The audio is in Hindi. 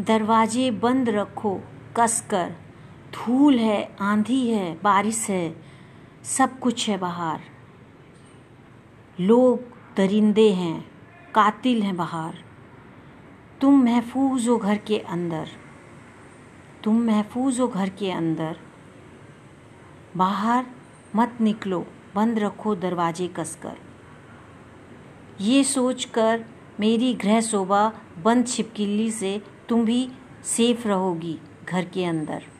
दरवाजे बंद रखो कसकर, धूल है, आंधी है, बारिश है, सब कुछ है बाहर। लोग दरिंदे हैं, कातिल हैं बाहर। तुम महफूज हो घर के अंदर, तुम महफूज हो घर के अंदर। बाहर मत निकलो, बंद रखो दरवाजे कसकर। ये सोच कर मेरी गृह शोभा बंद छिपकली से तुम भी सेफ रहोगी घर के अंदर।